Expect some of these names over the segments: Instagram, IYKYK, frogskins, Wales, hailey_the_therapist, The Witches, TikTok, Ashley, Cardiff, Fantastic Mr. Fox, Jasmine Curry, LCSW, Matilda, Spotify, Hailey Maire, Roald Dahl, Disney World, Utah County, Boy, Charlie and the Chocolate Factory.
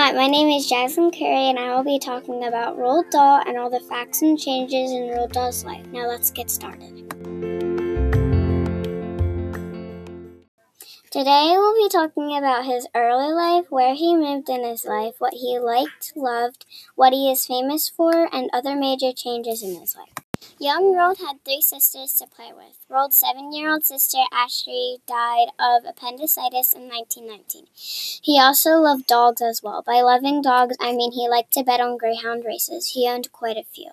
Hi, my name is Jasmine Curry, and I will be talking about Roald Dahl and all the facts and changes in Roald Dahl's life. Now let's get started. Today we'll be talking about his early life, where he moved in his life, what he liked, loved, what he is famous for, and other major changes in his life. Young Roald had three sisters to play with. Roald's 7-year-old sister, Ashley, died of appendicitis in 1919. He also loved dogs as well. By loving dogs, I mean he liked to bet on greyhound races. He owned quite a few.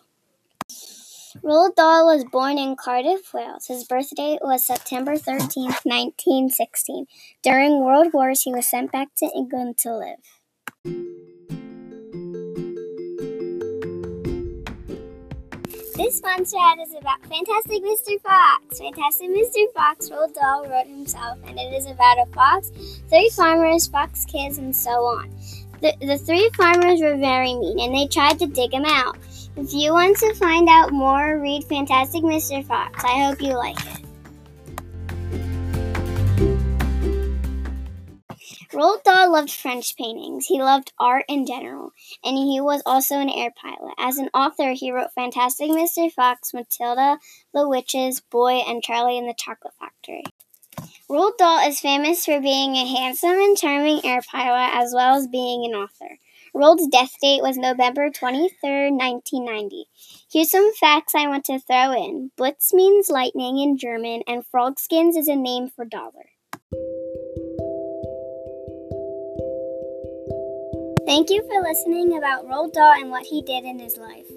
Roald Dahl was born in Cardiff, Wales. His birth date was September 13, 1916. During World Wars, he was sent back to England to live. This fun chat is about Fantastic Mr. Fox. Fantastic Mr. Fox, Roald Dahl wrote himself, and it is about a fox, three farmers, fox kids, and so on. The three farmers were very mean, and they tried to dig him out. If you want to find out more, read Fantastic Mr. Fox. I hope you like it. Roald Dahl loved French paintings. He loved art in general, and he was also an air pilot. As an author, he wrote Fantastic Mr. Fox, Matilda, The Witches, Boy, and Charlie and the Chocolate Factory. Roald Dahl is famous for being a handsome and charming air pilot, as well as being an author. Roald's death date was November 23, 1990. Here's some facts I want to throw in. Blitz means lightning in German, and frogskins is a name for dollar. Thank you for listening about Roald Dahl and what he did in his life.